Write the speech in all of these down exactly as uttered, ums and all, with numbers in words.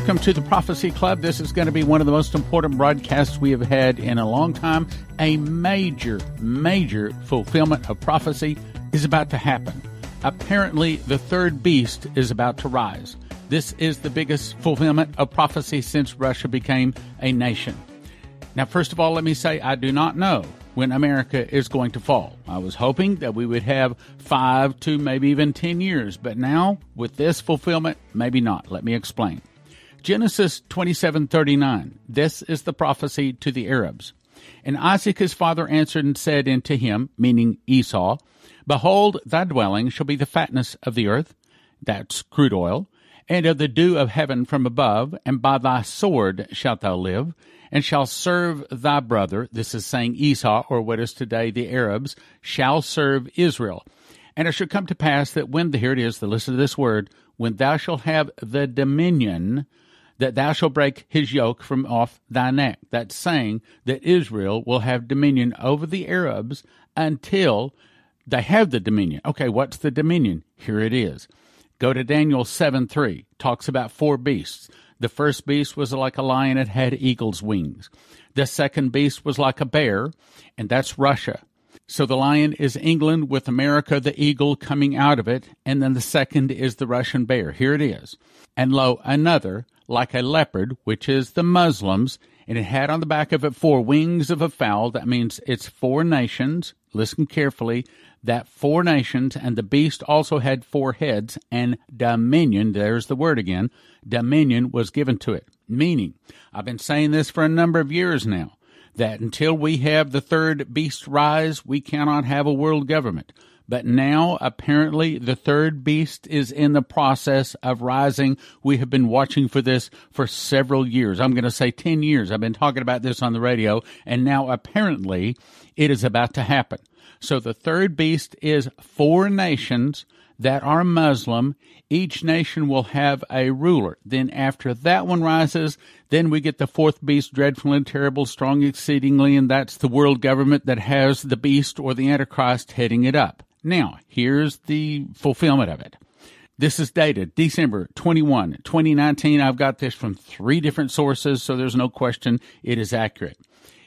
Welcome to the Prophecy Club. This is going to be one of the most important broadcasts we have had in a long time. A major, major fulfillment of prophecy is about to happen. Apparently, the third beast is about to rise. This is the biggest fulfillment of prophecy since Russia became a nation. Now, first of all, let me say I do not know when America is going to fall. I was hoping that we would have five to maybe even ten years, but now with this fulfillment, maybe not. Let me explain. Genesis twenty-seven thirty-nine. This is the prophecy to the Arabs. And Isaac his father answered and said unto him, meaning Esau, Behold, thy dwelling shall be the fatness of the earth, that's crude oil, and of the dew of heaven from above, and by thy sword shalt thou live, and shall serve thy brother, this is saying Esau, or what is today the Arabs, shall serve Israel. And it shall come to pass that when, the, here it is, the listen to this word, when thou shalt have the dominion, that thou shalt break his yoke from off thy neck. That's saying that Israel will have dominion over the Arabs until they have the dominion. Okay, what's the dominion? Here it is. Go to Daniel seven three, talks about four beasts. The first beast was like a lion, it had eagle's wings. The second beast was like a bear, and that's Russia. So the lion is England with America, the eagle coming out of it, and then the second is the Russian bear. Here it is. And lo, another, like a leopard, which is the Muslims, and it had on the back of it four wings of a fowl. That means it's four nations. Listen carefully. That four nations, and the beast also had four heads, and dominion, there's the word again, dominion was given to it. Meaning, I've been saying this for a number of years now, that until we have the third beast rise, we cannot have a world government. But now, apparently, the third beast is in the process of rising. We have been watching for this for several years. I'm going to say ten years. I've been talking about this on the radio, and now, apparently, it is about to happen. So the third beast is four nations that are Muslim. Each nation will have a ruler. Then after that one rises, then we get the fourth beast, dreadful and terrible, strong exceedingly, and that's the world government that has the beast or the Antichrist heading it up. Now, here's the fulfillment of it. This is dated December twenty-first, twenty nineteen. I've got this from three different sources, so there's no question it is accurate.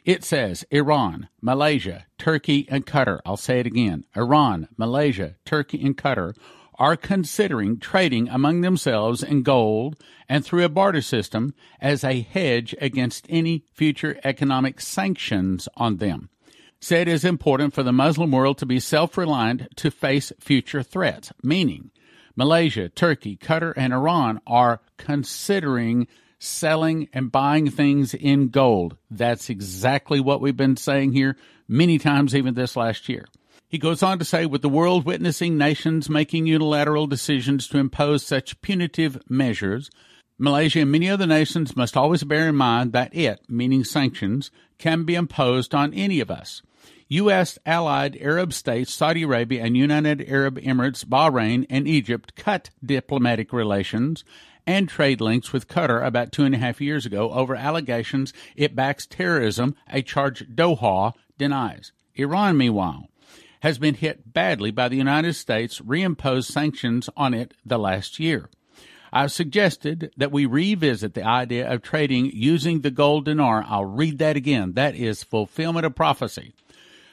It says Iran, Malaysia, Turkey, and Qatar. I'll say it again. Iran, Malaysia, Turkey, and Qatar are considering trading among themselves in gold and through a barter system as a hedge against any future economic sanctions on them. Said it is important for the Muslim world to be self-reliant to face future threats, meaning Malaysia, Turkey, Qatar, and Iran are considering selling and buying things in gold. That's exactly what we've been saying here many times, even this last year. He goes on to say, with the world witnessing nations making unilateral decisions to impose such punitive measures, Malaysia and many other nations must always bear in mind that it, meaning sanctions, can be imposed on any of us. U S allied Arab states, Saudi Arabia and United Arab Emirates, Bahrain, and Egypt cut diplomatic relations and trade links with Qatar about two and a half years ago over allegations it backs terrorism, a charge Doha denies. Iran, meanwhile, has been hit badly by the United States' reimposed sanctions on it the last year. I've suggested that we revisit the idea of trading using the gold dinar. I'll read that again. That is fulfillment of prophecy.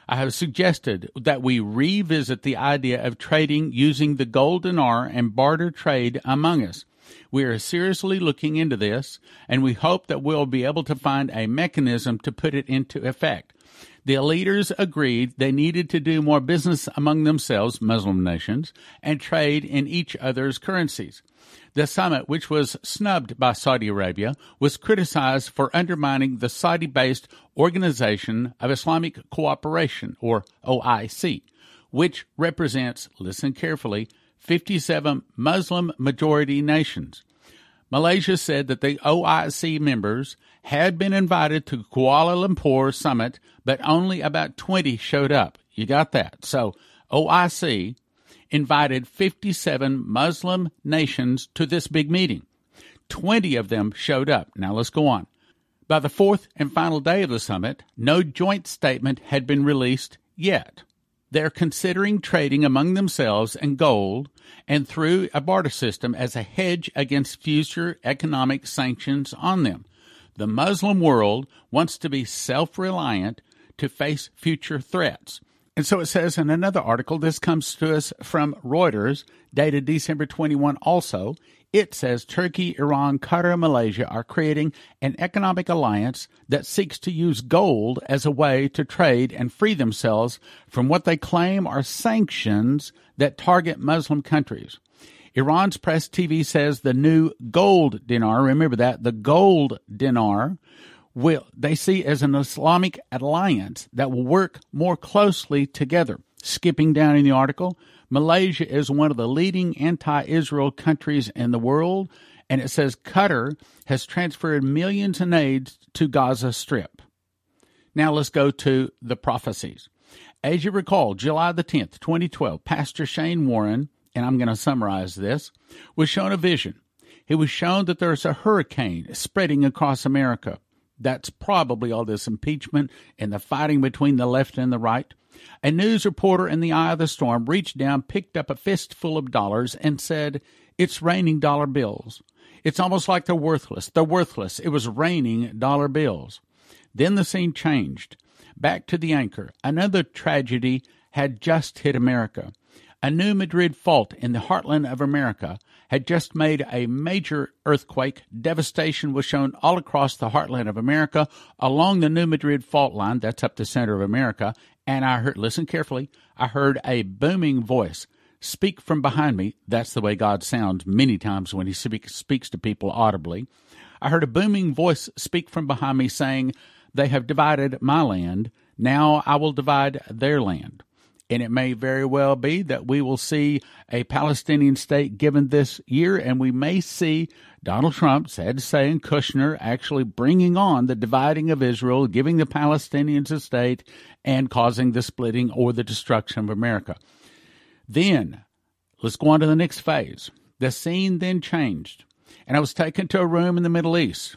I have suggested that we revisit the idea of trading using the gold dinar and barter trade among us. We are seriously looking into this, and we hope that we'll be able to find a mechanism to put it into effect. The leaders agreed they needed to do more business among themselves, Muslim nations, and trade in each other's currencies. The summit, which was snubbed by Saudi Arabia, was criticized for undermining the Saudi-based Organization of Islamic Cooperation, or O I C, which represents, listen carefully, fifty-seven Muslim-majority nations. Malaysia said that the O I C members had been invited to Kuala Lumpur summit, but only about twenty showed up. You got that. So O I C invited fifty-seven Muslim nations to this big meeting. twenty of them showed up. Now let's go on. By the fourth and final day of the summit, no joint statement had been released yet. They're considering trading among themselves in gold and through a barter system as a hedge against future economic sanctions on them. The Muslim world wants to be self-reliant to face future threats. And so it says in another article, this comes to us from Reuters, dated December twenty-first also, it says Turkey, Iran, Qatar, and Malaysia are creating an economic alliance that seeks to use gold as a way to trade and free themselves from what they claim are sanctions that target Muslim countries. Iran's Press T V says the new gold dinar, remember that, the gold dinar, will they see as an Islamic alliance that will work more closely together. Skipping down in the article, Malaysia is one of the leading anti-Israel countries in the world, and it says Qatar has transferred millions in aid to Gaza Strip. Now let's go to the prophecies. As you recall, July the tenth, twenty twelve, Pastor Shane Warren, and I'm going to summarize this, was shown a vision. He was shown that there's a hurricane spreading across America. That's probably all this impeachment and the fighting between the left and the right. A news reporter in the eye of the storm reached down, picked up a fistful of dollars, and said, "It's raining dollar bills. It's almost like they're worthless. They're worthless. It was raining dollar bills." Then the scene changed. Back to the anchor. Another tragedy had just hit America. A New Madrid Fault in the heartland of America had just made a major earthquake. Devastation was shown all across the heartland of America, along the New Madrid Fault line, that's up the center of America, and I heard, listen carefully, I heard a booming voice speak from behind me. That's the way God sounds many times when he speaks to people audibly. I heard a booming voice speak from behind me saying, "They have divided my land, now I will divide their land." And it may very well be that we will see a Palestinian state given this year, and we may see Donald Trump, sad to say, and Kushner actually bringing on the dividing of Israel, giving the Palestinians a state, and causing the splitting or the destruction of America. Then, let's go on to the next phase. The scene then changed, and I was taken to a room in the Middle East.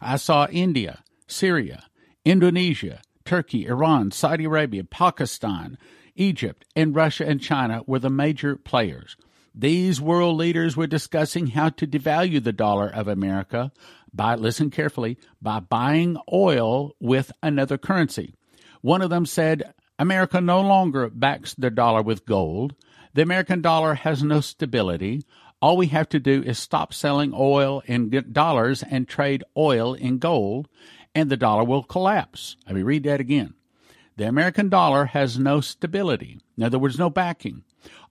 I saw India, Syria, Indonesia, Turkey, Iran, Saudi Arabia, Pakistan, Egypt, and Russia and China were the major players. These world leaders were discussing how to devalue the dollar of America by, listen carefully, by buying oil with another currency. One of them said, "America no longer backs the dollar with gold. The American dollar has no stability. All we have to do is stop selling oil in dollars and trade oil in gold, and the dollar will collapse." Let me read that again. "The American dollar has no stability." In other words, no backing.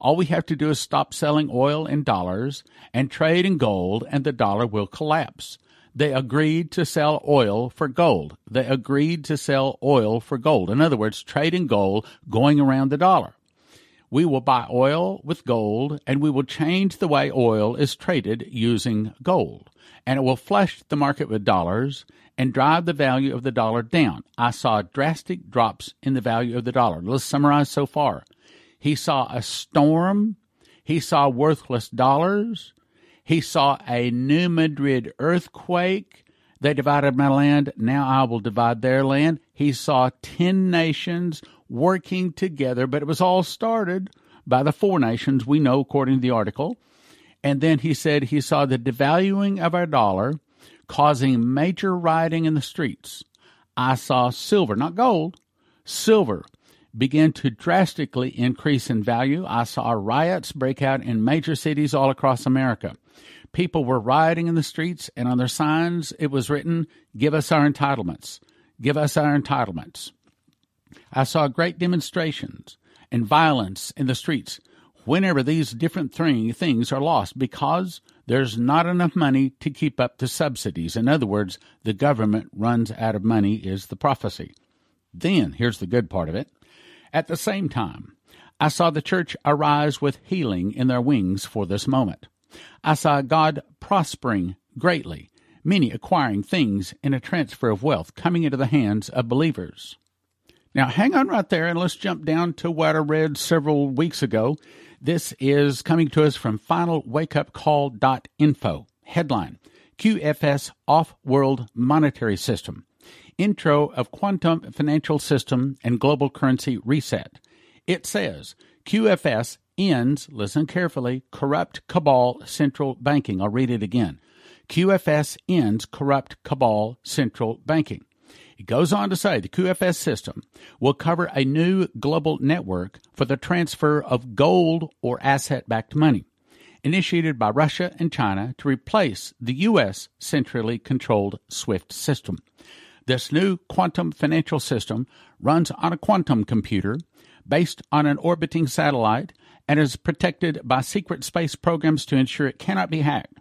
"All we have to do is stop selling oil in dollars and trade in gold, and the dollar will collapse." They agreed to sell oil for gold. They agreed to sell oil for gold. In other words, trade in gold going around the dollar. "We will buy oil with gold, and we will change the way oil is traded using gold. And it will flush the market with dollars and drive the value of the dollar down." I saw drastic drops in the value of the dollar. Let's summarize so far. He saw a storm. He saw worthless dollars. He saw a New Madrid earthquake. "They divided my land. Now I will divide their land." He saw ten nations working together, but it was all started by the four nations we know, according to the article. And then he said he saw the devaluing of our dollar causing major rioting in the streets. I saw silver, not gold, silver begin to drastically increase in value. I saw riots break out in major cities all across America. People were rioting in the streets, and on their signs it was written, "Give us our entitlements. Give us our entitlements." I saw great demonstrations and violence in the streets whenever these different things are lost because there's not enough money to keep up the subsidies. In other words, the government runs out of money is the prophecy. Then, here's the good part of it. At the same time, I saw the church arise with healing in their wings for this moment. I saw God prospering greatly, many acquiring things in a transfer of wealth coming into the hands of believers. Now, hang on right there, and let's jump down to what I read several weeks ago. This is coming to us from final wake up call dot info. Headline, Q F S Off-World Monetary System. Intro of Quantum Financial System and Global Currency Reset. It says Q F S ends, listen carefully, corrupt cabal central banking. I'll read it again. Q F S ends corrupt cabal central banking. It goes on to say the Q F S system will cover a new global network for the transfer of gold or asset-backed money, initiated by Russia and China to replace the U S centrally controlled SWIFT system. This new quantum financial system runs on a quantum computer based on an orbiting satellite and is protected by secret space programs to ensure it cannot be hacked.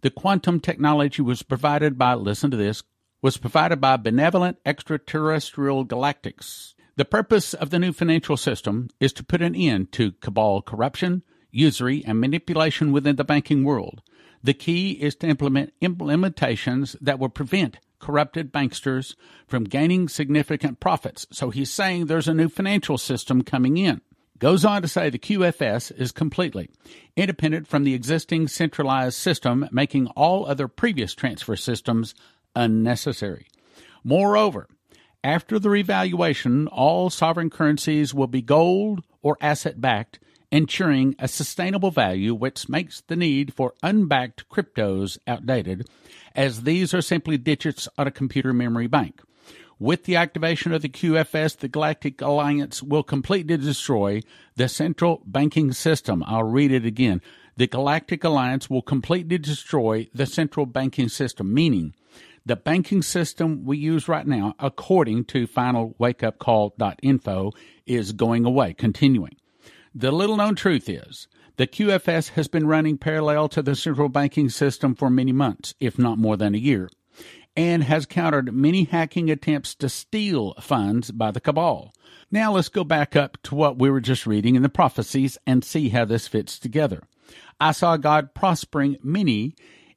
The quantum technology was provided by, listen to this, was provided by benevolent extraterrestrial galactics. The purpose of the new financial system is to put an end to cabal corruption, usury, and manipulation within the banking world. The key is to implement implementations that will prevent corrupted banksters from gaining significant profits. So he's saying there's a new financial system coming in. Goes on to say the Q F S is completely independent from the existing centralized system, making all other previous transfer systems unnecessary. Moreover, after the revaluation, all sovereign currencies will be gold or asset-backed, ensuring a sustainable value, which makes the need for unbacked cryptos outdated, as these are simply digits on a computer memory bank. With the activation of the Q F S, the Galactic Alliance will completely destroy the central banking system. I'll read it again. The Galactic Alliance will completely destroy the central banking system, meaning the banking system we use right now, according to final wake up call dot info, is going away, continuing. The little-known truth is the Q F S has been running parallel to the central banking system for many months, if not more than a year, and has countered many hacking attempts to steal funds by the cabal. Now let's go back up to what we were just reading in the prophecies and see how this fits together. I saw God prospering many,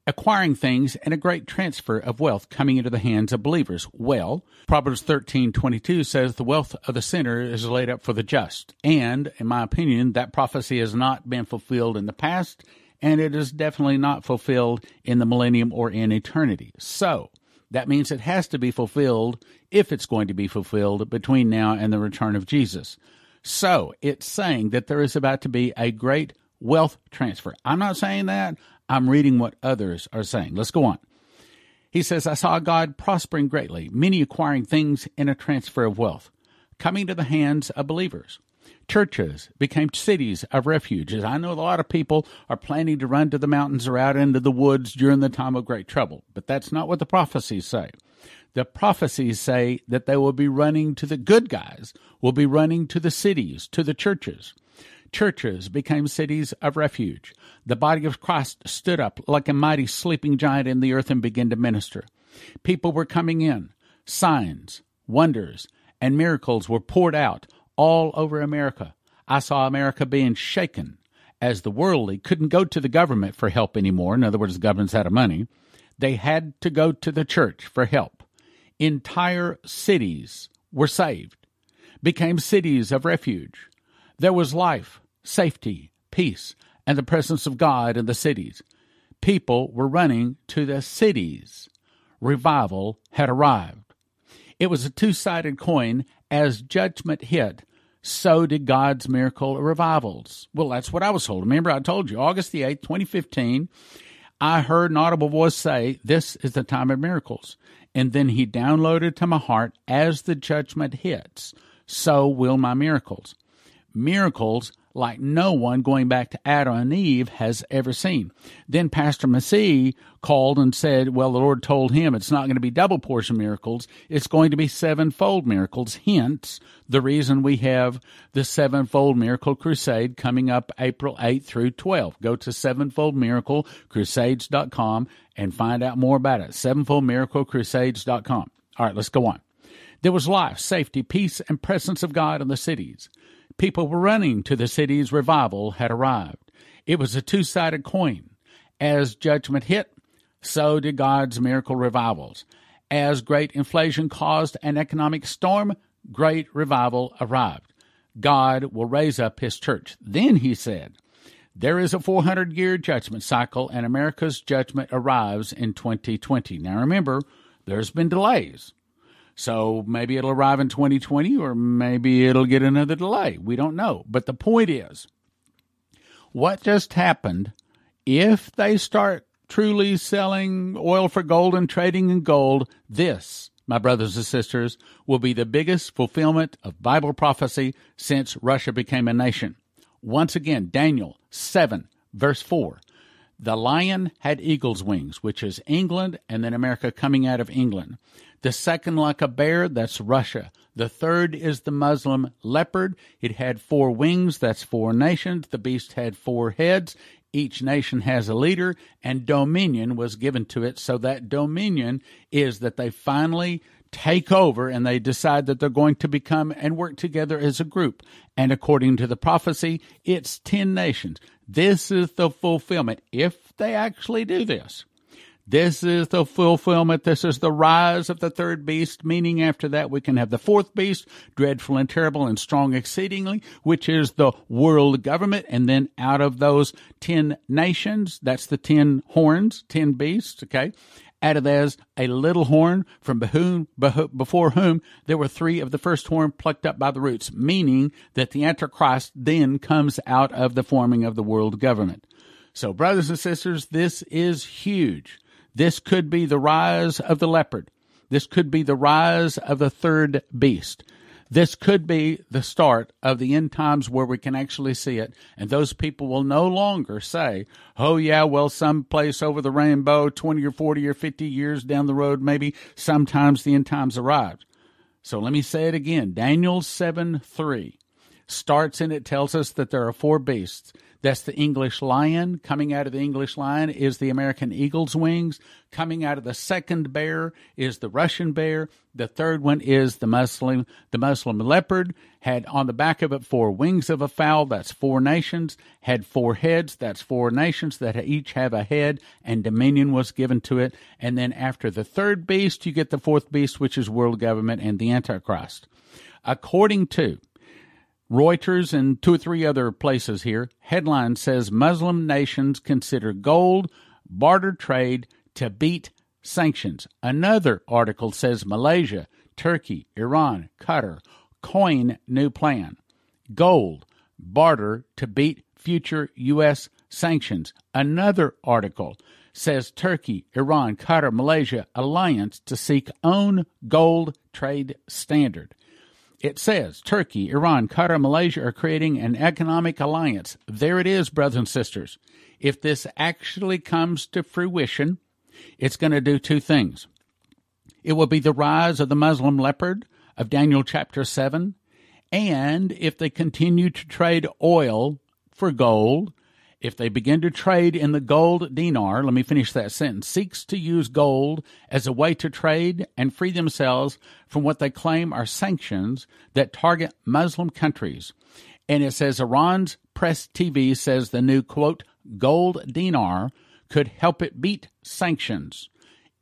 acquiring things, and a great transfer of wealth coming into the hands of believers. Well, Proverbs thirteen twenty-two says the wealth of the sinner is laid up for the just. And, in my opinion, that prophecy has not been fulfilled in the past, and it is definitely not fulfilled in the millennium or in eternity. So, that means it has to be fulfilled, if it's going to be fulfilled, between now and the return of Jesus. So, it's saying that there is about to be a great wealth transfer. I'm not saying that. I'm reading what others are saying. Let's go on. He says, I saw God prospering greatly, many acquiring things in a transfer of wealth, coming to the hands of believers. Churches became cities of refuge. I know a lot of people are planning to run to the mountains or out into the woods during the time of great trouble, but that's not what the prophecies say. The prophecies say that they will be running to the good guys, will be running to the cities, to the churches. Churches became cities of refuge. The body of Christ stood up like a mighty sleeping giant in the earth and began to minister. People were coming in. Signs, wonders, and miracles were poured out all over America. I saw America being shaken as the worldly couldn't go to the government for help anymore. In other words, the government's out of money. They had to go to the church for help. Entire cities were saved, became cities of refuge. There was life, safety, peace, and the presence of God in the cities. People were running to the cities. Revival had arrived. It was a two-sided coin. As judgment hit, so did God's miracle revivals. Well, that's what I was told. Remember, I told you, August the eighth, twenty fifteen, I heard an audible voice say, this is the time of miracles. And then he downloaded to my heart, as the judgment hits, so will my miracles. Miracles like no one, going back to Adam and Eve, has ever seen. Then Pastor Massey called and said, well, the Lord told him it's not going to be double portion miracles. It's going to be sevenfold miracles. Hence, the reason we have the Sevenfold Miracle Crusade coming up April eighth through twelfth. Go to sevenfold miracle crusades dot com and find out more about it. sevenfold miracle crusades dot com. All right, let's go on. There was life, safety, peace, and presence of God in the cities. People were running to the cities. Revival had arrived. It was a two-sided coin. As judgment hit, so did God's miracle revivals. As great inflation caused an economic storm, great revival arrived. God will raise up his church. Then he said, there is a four hundred year judgment cycle, and America's judgment arrives in twenty twenty. Now remember, there's been delays. So maybe it'll arrive in twenty twenty, or maybe it'll get another delay. We don't know. But the point is, what just happened, if they start truly selling oil for gold and trading in gold, this, my brothers and sisters, will be the biggest fulfillment of Bible prophecy since Russia became a nation. Once again, Daniel seven, verse four. The lion had eagle's wings, which is England, and then America coming out of England. The second like a bear, that's Russia. The third is the Muslim leopard. It had four wings, that's four nations. The beast had four heads. Each nation has a leader, and dominion was given to it. So that dominion is that they finally take over and they decide that they're going to become and work together as a group. And according to the prophecy, it's ten nations. This is the fulfillment. If they actually do this, this is the fulfillment. This is the rise of the third beast, meaning after that we can have the fourth beast, dreadful and terrible and strong exceedingly, which is the world government. And then out of those ten nations, that's the ten horns, ten beasts, okay? Out of there's a little horn from before whom there were three of the first horn plucked up by the roots, meaning that the Antichrist then comes out of the forming of the world government. So, brothers and sisters, this is huge. This could be the rise of the leopard. This could be the rise of the third beast. This could be the start of the end times where we can actually see it. And those people will no longer say, oh, yeah, well, someplace over the rainbow, twenty or forty or fifty years down the road, maybe sometimes the end times arrived. So let me say it again. Daniel seven three starts and it tells us that there are four beasts. That's the English lion. Coming out of the English lion is the American eagle's wings. Coming out of the second bear is the Russian bear. The third one is the Muslim. The Muslim leopard had on the back of it four wings of a fowl. That's four nations. Had four heads. That's four nations that each have a head, and dominion was given to it. And then after the third beast, you get the fourth beast, which is world government and the Antichrist. According to Reuters and two or three other places here, headline says Muslim nations consider gold barter trade to beat sanctions. Another article says Malaysia, Turkey, Iran, Qatar coin new plan. Gold barter to beat future U S sanctions. Another article says Turkey, Iran, Qatar, Malaysia alliance to seek own gold trade standard. It says Turkey, Iran, Qatar, Malaysia are creating an economic alliance. There it is, brothers and sisters. If this actually comes to fruition, it's going to do two things. It will be the rise of the Muslim leopard of Daniel chapter seven. And if they continue to trade oil for gold, if they begin to trade in the gold dinar, let me finish that sentence, seeks to use gold as a way to trade and free themselves from what they claim are sanctions that target Muslim countries. And it says Iran's Press T V says the new, quote, gold dinar could help it beat sanctions.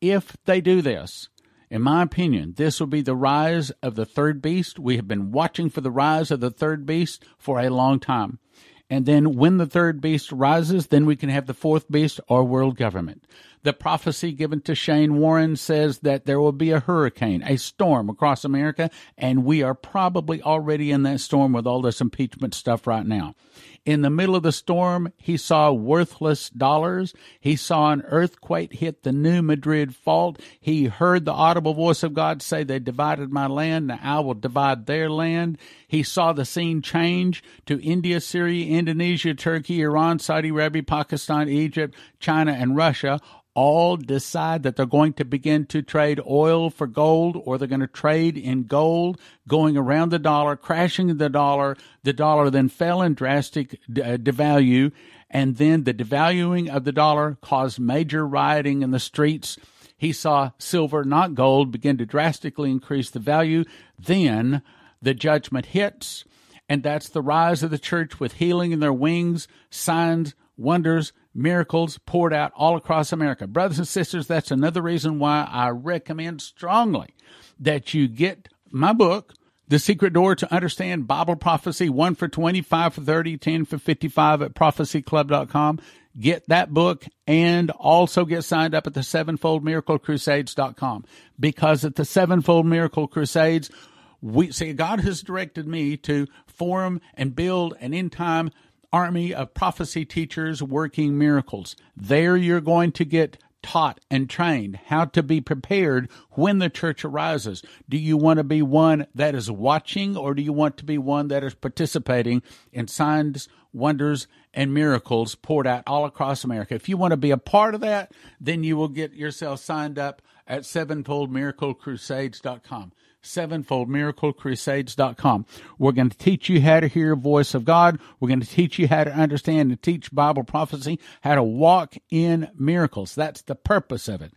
If they do this, in my opinion, this will be the rise of the third beast. We have been watching for the rise of the third beast for a long time. And then when the third beast rises, then we can have the fourth beast or world government. The prophecy given to Shane Warren says that there will be a hurricane, a storm across America, and we are probably already in that storm with all this impeachment stuff right now. In the middle of the storm, he saw worthless dollars. He saw an earthquake hit the New Madrid Fault. He heard the audible voice of God say, they divided my land, now I will divide their land. He saw the scene change to India, Syria, Indonesia, Turkey, Iran, Saudi Arabia, Pakistan, Egypt, China, and Russia all decide that they're going to begin to trade oil for gold, or they're going to trade in gold, going around the dollar, crashing the dollar. The dollar then fell in drastic devalue, and then the devaluing of the dollar caused major rioting in the streets. He saw silver, not gold, begin to drastically increase the value. Then the judgment hits, and that's the rise of the church with healing in their wings, signs, wonders, miracles poured out all across America. Brothers and sisters, that's another reason why I recommend strongly that you get my book, The Secret Door to Understand Bible Prophecy, one for twenty, five for thirty, ten for fifty-five at prophecy club dot com. Get that book and also get signed up at the sevenfold miracle crusades dot com, because at the Sevenfold Miracle Crusades, we see God has directed me to form and build an end-time army of prophecy teachers working miracles. There you're going to get taught and trained how to be prepared when the church arises. Do you want to be one that is watching, or do you want to be one that is participating in signs, wonders, and miracles poured out all across America? If you want to be a part of that, then you will get yourself signed up at sevenfold miracle crusades dot com. sevenfold miracle crusades dot com. We're going to teach you how to hear the voice of God. We're going to teach you how to understand and teach Bible prophecy, how to walk in miracles. That's the purpose of it.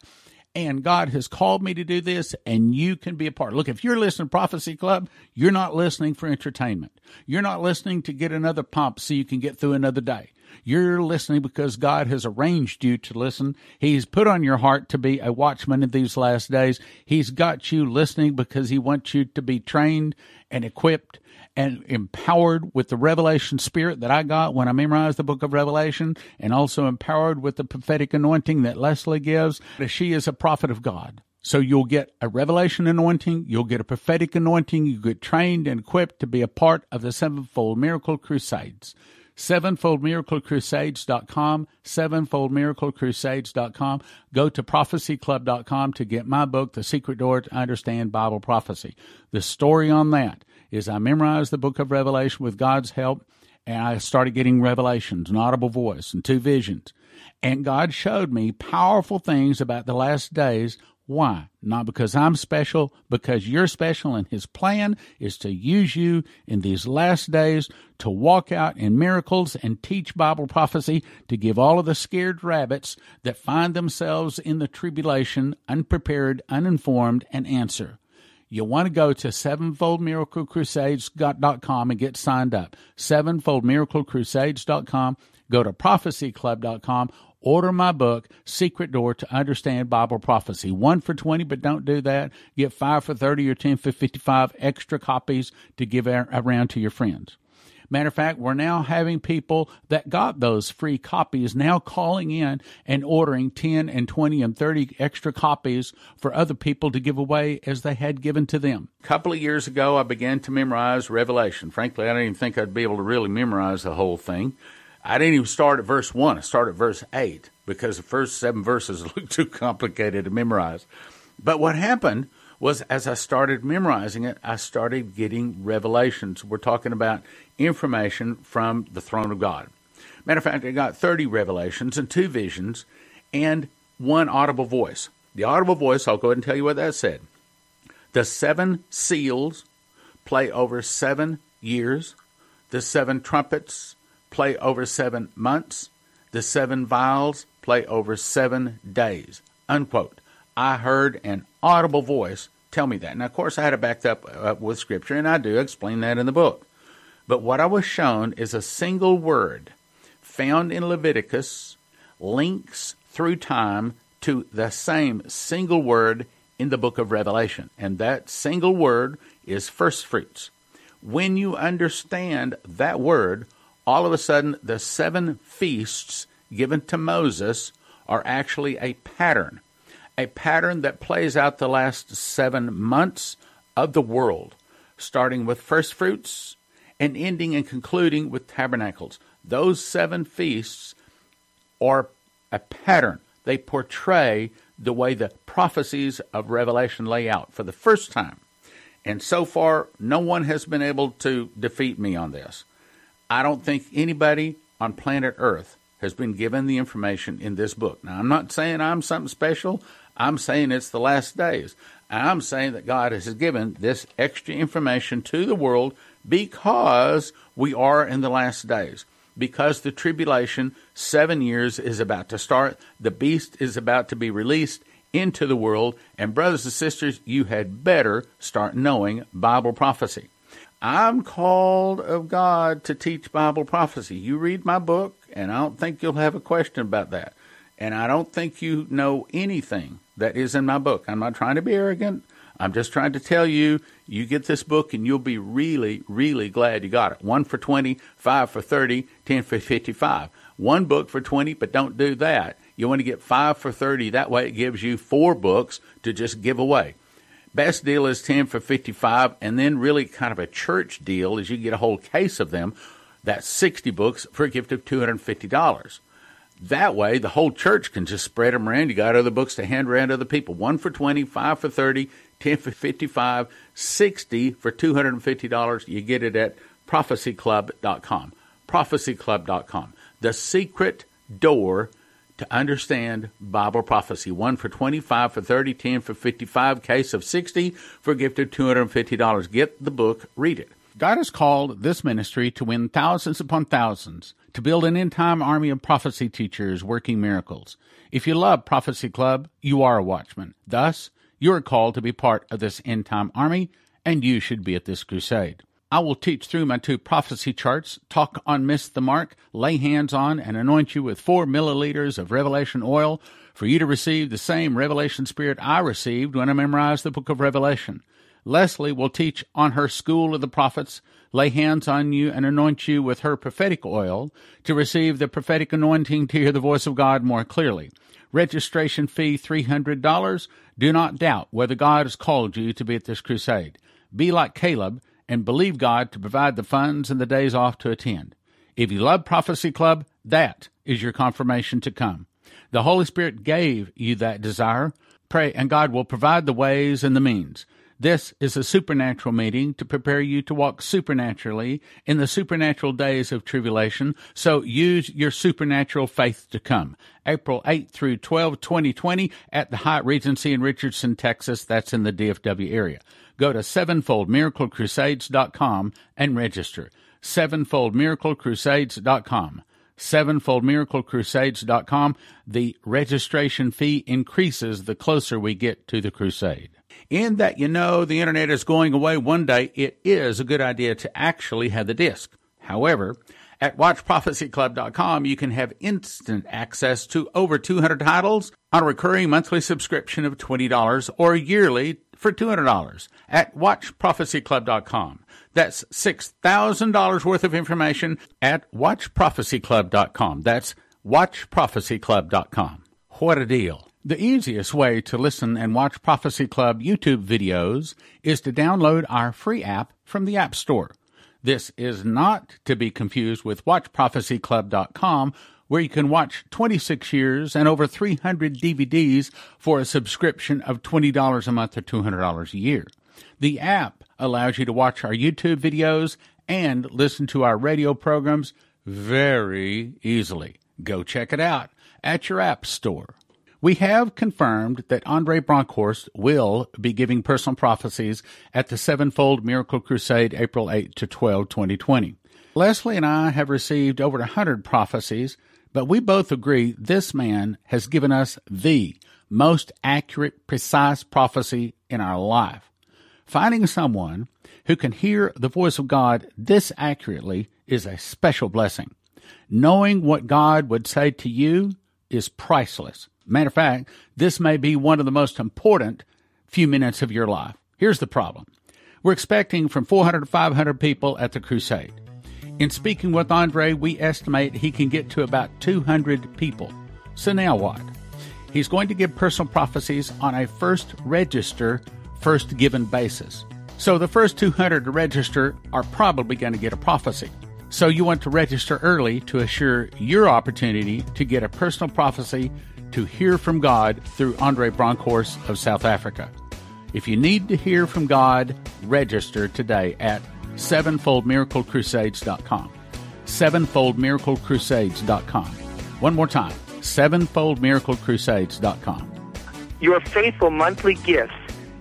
And God has called me to do this, and you can be a part. Look, if you're listening to Prophecy Club, you're not listening for entertainment. You're not listening to get another pump so you can get through another day. You're listening because God has arranged you to listen. He's put on your heart to be a watchman in these last days. He's got you listening because he wants you to be trained and equipped and empowered with the revelation spirit that I got when I memorized the book of Revelation, and also empowered with the prophetic anointing that Leslie gives. She is a prophet of God. So you'll get a revelation anointing, you'll get a prophetic anointing, you get trained and equipped to be a part of the Sevenfold Miracle Crusades. sevenfold miracle crusades dot com, sevenfold miracle crusades dot com. Go to prophecy club dot com to get my book, The Secret Door to Understand Bible Prophecy. The story on that is I memorized the book of Revelation with God's help, and I started getting revelations, an audible voice, and two visions. And God showed me powerful things about the last days. Why? Not because I'm special, because you're special, and his plan is to use you in these last days to walk out in miracles and teach Bible prophecy, to give all of the scared rabbits that find themselves in the tribulation, unprepared, uninformed, an answer. You want to go to sevenfold miracle crusades dot com and get signed up. sevenfold miracle crusades dot com. Go to prophecy club dot com. Order my book, Secret Door to Understand Bible Prophecy. One for twenty, but don't do that. Get five for thirty or ten for fifty-five extra copies to give around to your friends. Matter of fact, we're now having people that got those free copies now calling in and ordering ten and twenty and thirty extra copies for other people to give away as they had given to them. A couple of years ago, I began to memorize Revelation. Frankly, I didn't even think I'd be able to really memorize the whole thing. I didn't even start at verse one. I started at verse eight because the first seven verses looked too complicated to memorize. But what happened was, as I started memorizing it, I started getting revelations. We're talking about information from the throne of God. Matter of fact, I got thirty revelations and two visions and one audible voice. The audible voice, I'll go ahead and tell you what that said. The seven seals play over seven years. The seven trumpets play over seven months, the seven vials play over seven days, unquote. I heard an audible voice tell me that. Now, of course, I had to back that up uh, with Scripture, and I do explain that in the book. But what I was shown is a single word found in Leviticus links through time to the same single word in the book of Revelation, and that single word is first fruits. When you understand that word, all of a sudden, the seven feasts given to Moses are actually a pattern, a pattern that plays out the last seven months of the world, starting with first fruits and ending and concluding with tabernacles. Those seven feasts are a pattern. They portray the way the prophecies of Revelation lay out for the first time. And so far, no one has been able to defeat me on this. I don't think anybody on planet Earth has been given the information in this book. Now, I'm not saying I'm something special. I'm saying it's the last days. I'm saying that God has given this extra information to the world because we are in the last days, because the tribulation, seven years, is about to start. The beast is about to be released into the world. And brothers and sisters, you had better start knowing Bible prophecy. I'm called of God to teach Bible prophecy. You read my book, and I don't think you'll have a question about that. And I don't think you know anything that is in my book. I'm not trying to be arrogant. I'm just trying to tell you, you get this book, and you'll be really, really glad you got it. One for twenty, five for thirty, ten for fifty-five. one book for twenty, but don't do that. You want to get five for thirty. That way it gives you four books to just give away. Best deal is ten for fifty-five, and then really kind of a church deal is you get a whole case of them. That's sixty books for a gift of two hundred fifty dollars. That way, the whole church can just spread them around. You got other books to hand around to other people. One for twenty, five for thirty, ten for fifty-five, sixty for two hundred fifty dollars. You get it at prophecy club dot com. prophecy club dot com. The secret door to understand Bible prophecy. One for twenty-five, for thirty, ten for fifty-five, case of sixty for a gift of two hundred fifty dollars. Get the book, read it. God has called this ministry to win thousands upon thousands, to build an end-time army of prophecy teachers working miracles. If you love Prophecy Club, you are a watchman. Thus, you are called to be part of this end-time army, and you should be at this crusade. I will teach through my two prophecy charts, talk on Miss the Mark, lay hands on, and anoint you with four milliliters of revelation oil for you to receive the same revelation spirit I received when I memorized the book of Revelation. Leslie will teach on her school of the prophets, lay hands on you, and anoint you with her prophetic oil to receive the prophetic anointing to hear the voice of God more clearly. Registration fee three hundred dollars. Do not doubt whether God has called you to be at this crusade. Be like Caleb and believe God to provide the funds and the days off to attend. If you love Prophecy Club, that is your confirmation to come. The Holy Spirit gave you that desire. Pray, and God will provide the ways and the means. This is a supernatural meeting to prepare you to walk supernaturally in the supernatural days of tribulation, so use your supernatural faith to come. April eighth through twelfth, twenty twenty, at the Hyatt Regency in Richardson, Texas. That's in the D F W area. Go to sevenfold miracle crusades dot com and register. sevenfold miracle crusades dot com. sevenfold miracle crusades dot com. The registration fee increases the closer we get to the crusade. In that, you know, the internet is going away one day, it is a good idea to actually have the disc. However, at watch prophecy club dot com, you can have instant access to over two hundred titles on a recurring monthly subscription of twenty dollars or yearly for two hundred dollars at watch prophecy club dot com. That's six thousand dollars worth of information at watch prophecy club dot com. That's watch prophecy club dot com. What a deal. The easiest way to listen and watch Prophecy Club YouTube videos is to download our free app from the App Store. This is not to be confused with watch prophecy club dot com, where you can watch twenty-six years and over three hundred D V Ds for a subscription of twenty dollars a month or two hundred dollars a year. The app allows you to watch our YouTube videos and listen to our radio programs very easily. Go check it out at your app store. We have confirmed that Andre Bronkhorst will be giving personal prophecies at the Sevenfold Miracle Crusade, April eighth to twelfth, twenty twenty. Leslie and I have received over one hundred prophecies, but we both agree this man has given us the most accurate, precise prophecy in our life. Finding someone who can hear the voice of God this accurately is a special blessing. Knowing what God would say to you is priceless. Matter of fact, this may be one of the most important few minutes of your life. Here's the problem. We're expecting from four hundred to five hundred people at the crusade. In speaking with Andre, we estimate he can get to about two hundred people. So now what? He's going to give personal prophecies on a first register, first given basis. So the first two hundred to register are probably going to get a prophecy. So you want to register early to assure your opportunity to get a personal prophecy to hear from God through Andre Bronkhorst of South Africa. If you need to hear from God, register today at sevenfold miracle crusades dot com. sevenfold miracle crusades dot com. One more time, sevenfold miracle crusades dot com. Your faithful monthly gifts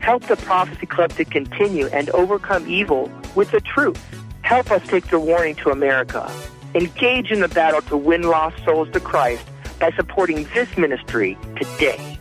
help the Prophecy Club to continue and overcome evil with the truth. Help us take the warning to America. Engage in the battle to win lost souls to Christ by supporting this ministry today.